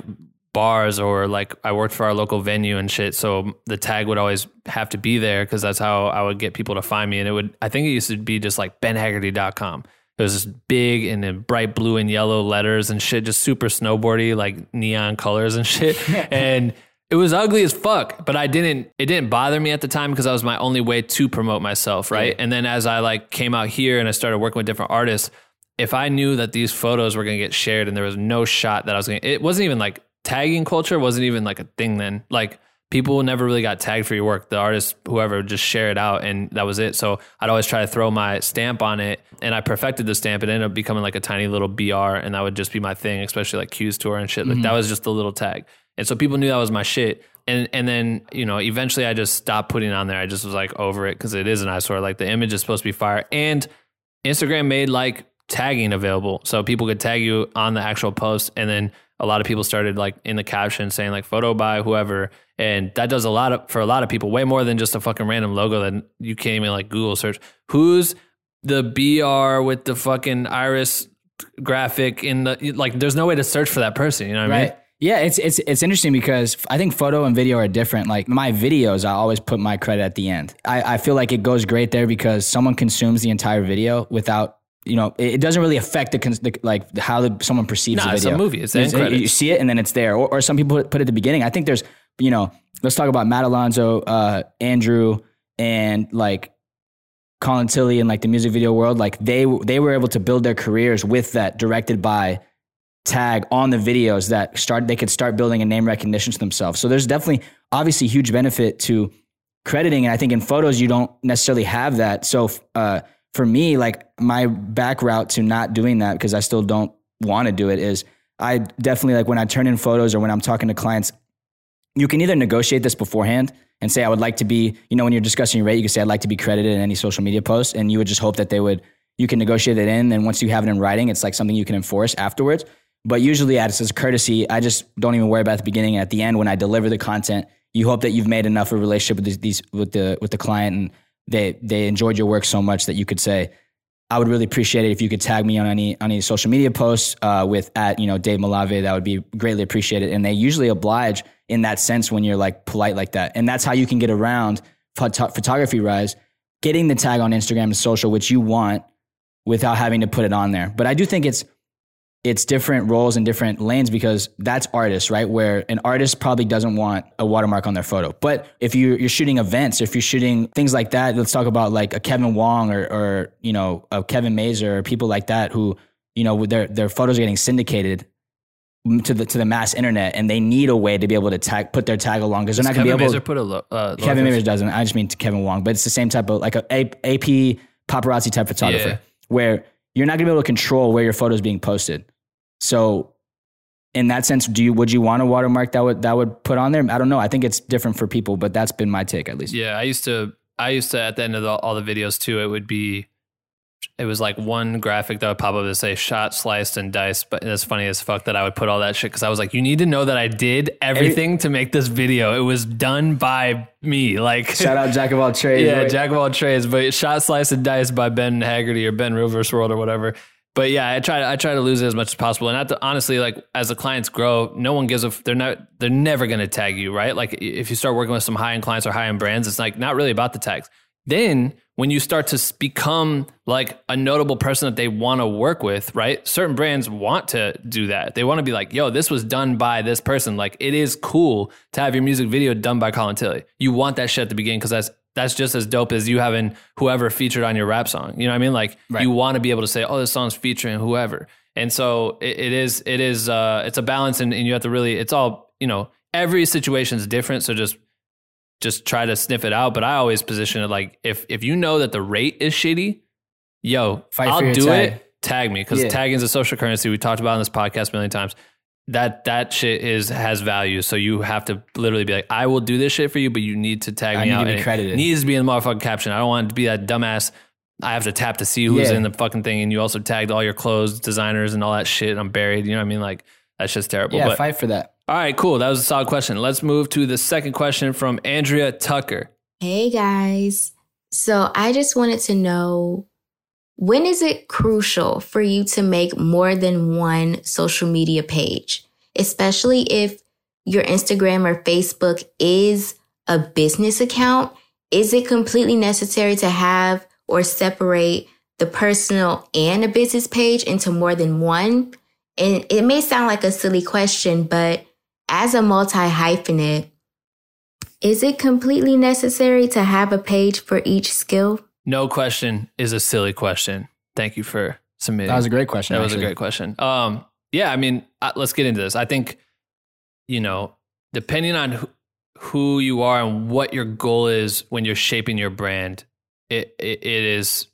bars or like I worked for our local venue and shit. So the tag would always have to be there. Cause that's how I would get people to find me. And it would, I think it used to be just like ben haggerty dot com. It was just big and then bright blue and yellow letters and shit, just super snowboardy, like neon colors and shit. And it was ugly as fuck, but I didn't, it didn't bother me at the time because that was my only way to promote myself, right? Yeah. And then as I like came out here and I started working with different artists, if I knew that these photos were going to get shared and there was no shot that I was going to, it wasn't even like tagging culture wasn't even like a thing then. Like people never really got tagged for your work. The artist, whoever, would just share it out and that was it. So I'd always try to throw my stamp on it and I perfected the stamp. It ended up becoming like a tiny little B R and that would just be my thing, especially like Q's tour and shit. Like mm-hmm. that was just the little tag. And so people knew that was my shit. And and then, you know, eventually I just stopped putting it on there. I just was like over it because it is an eyesore. Like the image is supposed to be fire. And Instagram made like tagging available. So people could tag you on the actual post. And then a lot of people started like in the caption saying like photo by whoever. And that does a lot of, for a lot of people, way more than just a fucking random logo that you can't even like Google search. Who's the B R with the fucking iris graphic in the, like, there's no way to search for that person. You know what right. I mean? Yeah. It's, it's, it's interesting because I think photo and video are different. Like my videos, I always put my credit at the end. I, I feel like it goes great there because someone consumes the entire video without, you know, it doesn't really affect the, the like how the, someone perceives nah, the video. It's a movie. It's, it's you see it and then it's there. Or, or some people put it at the beginning. I think there's, you know, let's talk about Matt Alonzo, uh, Andrew, and like Colin Tilley and like the music video world. Like they they were able to build their careers with that directed by tag on the videos that start. They could start building a name recognition to themselves. So there's definitely obviously huge benefit to crediting. And I think in photos you don't necessarily have that. So. Uh, For me, like my back route to not doing that, because I still don't want to do it, is I definitely like when I turn in photos or when I'm talking to clients, you can either negotiate this beforehand and say, I would like to be, you know, when you're discussing your rate, you can say, I'd like to be credited in any social media post. And you would just hope that they would, you can negotiate it in. And once you have it in writing, it's like something you can enforce afterwards. But usually as a courtesy, I just don't even worry about it at the beginning. And at the end, when I deliver the content, you hope that you've made enough of a relationship with these, these with the, with the client and they they enjoyed your work so much that you could say, I would really appreciate it if you could tag me on any on any social media posts uh, with at, you know, Dave Malave, that would be greatly appreciated. And they usually oblige in that sense when you're like polite like that. And that's how you can get around phot- photography rise, getting the tag on Instagram and social, which you want without having to put it on there. But I do think it's, it's different roles and different lanes because that's artists, right? Where an artist probably doesn't want a watermark on their photo. But if you, you're shooting events, if you're shooting things like that, let's talk about like a Kevin Wong or, or you know, a Kevin Mazur or people like that who, you know, their their photos are getting syndicated to the to the mass internet and they need a way to be able to tag, put their tag along because they're Does not going to be able to put a lo- uh, Kevin Mazur doesn't. I just mean to Kevin Wong, but it's the same type of like a A P paparazzi type photographer yeah. where you're not going to be able to control where your photo is being posted. So in that sense, do you, would you want a watermark that would, that would put on there? I don't know. I think it's different for people, but that's been my take at least. Yeah. I used to, I used to, at the end of the, all the videos too, it would be, it was like one graphic that would pop up that say shot, sliced and diced. But it's funny as fuck that I would put all that shit. Cause I was like, you need to know that I did everything Every- to make this video. It was done by me. Like shout out Jack of all trades. Yeah. Right? Jack of all trades, but shot, sliced and diced by Ben Haggerty or Ben Reverse World or whatever. But yeah, I try to I try to lose it as much as possible. And I have to, honestly, like as the clients grow, no one gives a they're not they're never going to tag you, right? Like if you start working with some high end clients or high end brands, it's like not really about the tags. Then when you start to become like a notable person that they want to work with, right? Certain brands want to do that. They want to be like, yo, this was done by this person. Like it is cool to have your music video done by Colin Tilley. You want that shit at the beginning because that's that's just as dope as you having whoever featured on your rap song. You know what I mean? Like right. you want to be able to say, oh, this song's featuring whoever. And so it, it is, it is, uh, it's a balance, and, and you have to really, it's all, you know, every situation's different. So just, just try to sniff it out. But I always position it like, if, if you know that the rate is shitty, yo, Fight I'll do tag. it. Tag me. Cause yeah. tagging is a social currency. We talked about on this podcast a million times. That that shit is has value, so you have to literally be like, I will do this shit for you, but you need to tag I me need out. To be credited. It needs to be in the motherfucking caption. I don't want it to be that dumbass. I have to tap to see who's yeah. in the fucking thing, and you also tagged all your clothes, designers, and all that shit. And I'm buried. You know what I mean? Like that's just terrible. Yeah, but, fight for that. All right, cool. That was a solid question. Let's move to the second question from Andrea Tucker. Hey guys, so I just wanted to know, when is it crucial for you to make more than one social media page, especially if your Instagram or Facebook is a business account? Is it completely necessary to have or separate the personal and a business page into more than one? And it may sound like a silly question, but as a multi-hyphenate, is it completely necessary to have a page for each skill? No question is a silly question. Thank you for submitting. That was a great question. That actually. was a great question. Um, yeah, I mean, I, let's get into this. I think, you know, depending on who, who you are and what your goal is when you're shaping your brand, it, it it is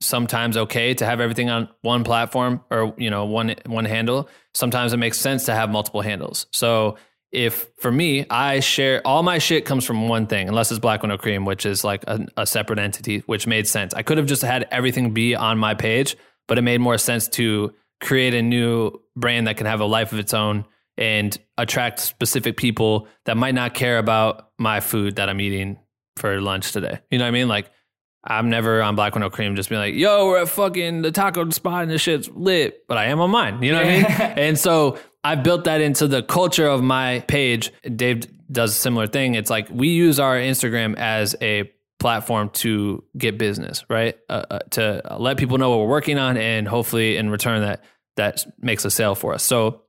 sometimes okay to have everything on one platform or, you know, one one handle. Sometimes it makes sense to have multiple handles. So if for me, I share all my shit comes from one thing, unless it's Black Widow Cream, which is like a, a separate entity, which made sense. I could have just had everything be on my page, but it made more sense to create a new brand that can have a life of its own and attract specific people that might not care about my food that I'm eating for lunch today. You know what I mean? Like I'm never on Black Widow Cream just being like, yo, we're at fucking the taco spot and this shit's lit, but I am on mine. You know what I mean? And so I built that into the culture of my page. Dave does a similar thing. It's like we use our Instagram as a platform to get business, right? Uh, uh, to let people know what we're working on, and hopefully in return that that makes a sale for us. So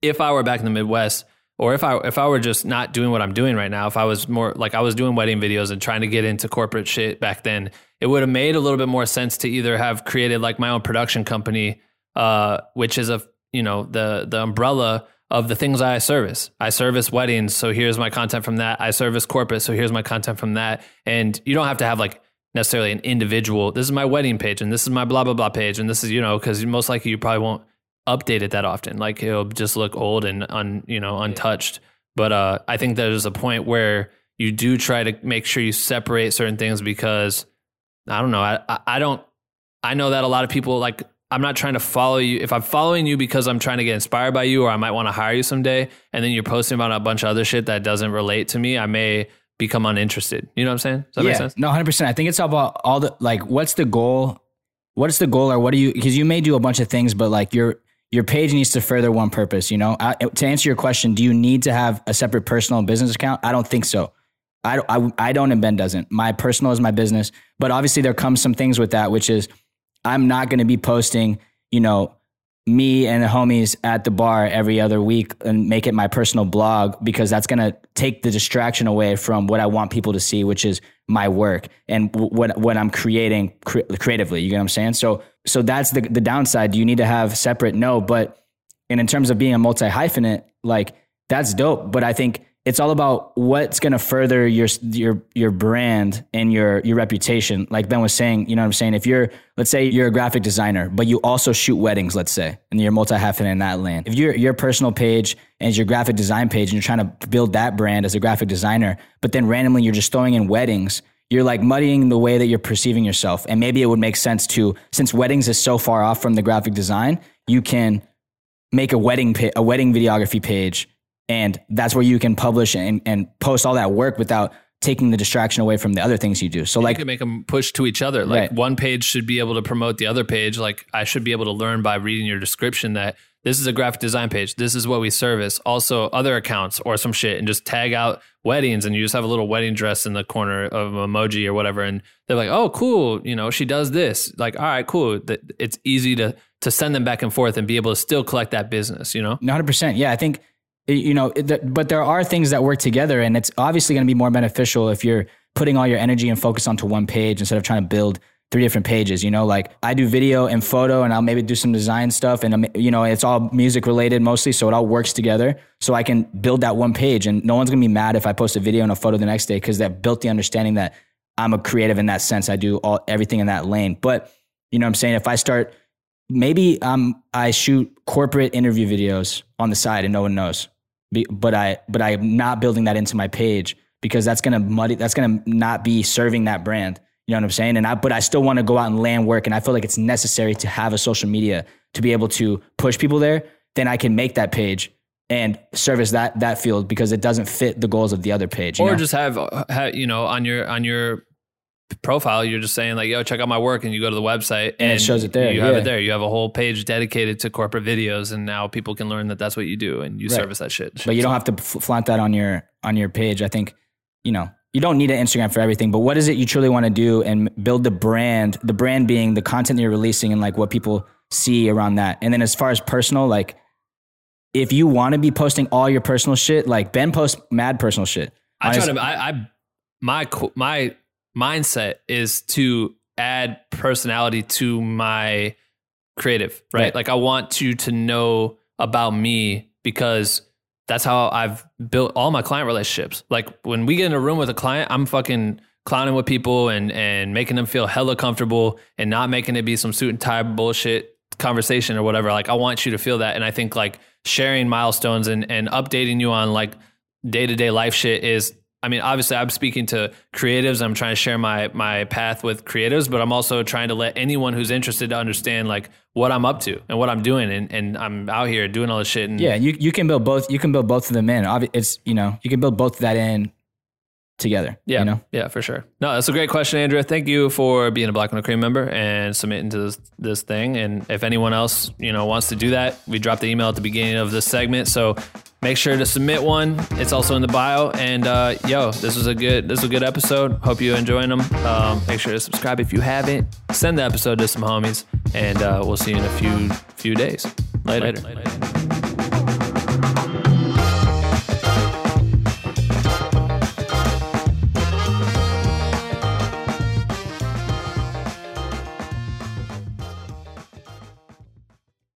if I were back in the Midwest, or if I if I were just not doing what I'm doing right now, if I was more like I was doing wedding videos and trying to get into corporate shit back then, it would have made a little bit more sense to either have created like my own production company, uh, which is a you know, the, the umbrella of the things I service. I service weddings, so here's my content from that. I service corporate, so here's my content from that. And you don't have to have like necessarily an individual, this is my wedding page and this is my blah, blah, blah page. And this is, you know, cause most likely you probably won't update it that often. Like it'll just look old and un, you know, untouched. But uh, I think there's a point where you do try to make sure you separate certain things because I don't know. I, I don't, I know that a lot of people like, I'm not trying to follow you. If I'm following you because I'm trying to get inspired by you, or I might want to hire you someday, and then you're posting about a bunch of other shit that doesn't relate to me, I may become uninterested. You know what I'm saying? Does that yeah, make sense? No, one hundred percent. I think it's all about all the, like, what's the goal? What is the goal, or what do you, because you may do a bunch of things, but like your, your page needs to further one purpose, you know? I, to answer your question, do you need to have a separate personal and business account? I don't think so. I, I, I don't, and Ben doesn't. My personal is my business, but obviously there comes some things with that, which is, I'm not going to be posting, you know, me and the homies at the bar every other week and make it my personal blog, because that's going to take the distraction away from what I want people to see, which is my work and what what I'm creating cre- creatively. You get what I'm saying? So so that's the the downside. Do you need to have separate? No, but and in terms of being a multi-hyphenate, like that's dope. But I think it's all about what's going to further your, your, your brand and your, your reputation. Like Ben was saying, you know what I'm saying? If you're, let's say you're a graphic designer, but you also shoot weddings, let's say, and you're multi-hyphenate in that land. If you're your personal page and your graphic design page, and you're trying to build that brand as a graphic designer, but then randomly you're just throwing in weddings, you're like muddying the way that you're perceiving yourself. And maybe it would make sense to, since weddings is so far off from the graphic design, you can make a wedding, pa- a wedding videography page. And that's where you can publish and, and post all that work without taking the distraction away from the other things you do. So and like you can make them push to each other. Like right. One page should be able to promote the other page. Like I should be able to learn by reading your description that this is a graphic design page. This is what we service. Also other accounts or some shit, and just tag out weddings, and you just have a little wedding dress in the corner of an emoji or whatever. And they're like, oh, cool. You know, she does this. Like, all right, cool. It's easy to, to send them back and forth and be able to still collect that business, you know? one hundred percent. Yeah. I think, you know, but there are things that work together, and it's obviously going to be more beneficial if your putting all your energy and focus onto one page instead of trying to build three different pages. You know, like I do video and photo, and I'll maybe do some design stuff, and you know, it's all music related mostly. So it all works together. So I can build that one page, and no one's gonna be mad if I post a video and a photo the next day, because that built the understanding that I'm a creative in that sense. I do all everything in that lane. But you know what I'm saying? If I start, maybe um, I shoot corporate interview videos on the side and no one knows, but I, but I'm not building that into my page, because that's gonna muddy. That's gonna not be serving that brand. You know what I'm saying? And I, but I still want to go out and land work. And I feel like it's necessary to have a social media to be able to push people there. Then I can make that page and service that, that field, because it doesn't fit the goals of the other page. Or know? Just have, have, you know, on your, on your profile, you're just saying like, yo, check out my work. And you go to the website and, and it shows it there. You yeah. have it there. You have a whole page dedicated to corporate videos. And now people can learn that that's what you do, and you right. service that shit. But you don't have to flaunt that on your, on your page. I think, you know, you don't need an Instagram for everything, but what is it you truly want to do and build the brand, the brand being the content that you're releasing and like what people see around that. And then as far as personal, like if you want to be posting all your personal shit, like Ben posts mad personal shit. I try to, I, I, my, my mindset is to add personality to my creative, right? right? Like I want you to know about me, because that's how I've built all my client relationships. Like when we get in a room with a client, I'm fucking clowning with people and, and making them feel hella comfortable, and not making it be some suit and tie bullshit conversation or whatever. Like I want you to feel that. And I think like sharing milestones and, and updating you on like day-to-day life shit is, I mean, obviously I'm speaking to creatives. I'm trying to share my, my path with creatives, but I'm also trying to let anyone who's interested to understand like what I'm up to and what I'm doing. And, and I'm out here doing all this shit. And yeah. You, you can build both. You can build both of them in. It's, you know, you can build both of that in together. Yeah. You know? Yeah, for sure. No, that's a great question, Andrea. Thank you for being a Black Widow Cream member and submitting to this, this thing. And if anyone else, you know, wants to do that, we dropped the email at the beginning of this segment. So make sure to submit one. It's also in the bio. And uh, yo, this was a good this was a good episode. Hope you're enjoying them. Um, make sure to subscribe if you haven't. Send the episode to some homies, and uh, we'll see you in a few few days. Later. Later. Later.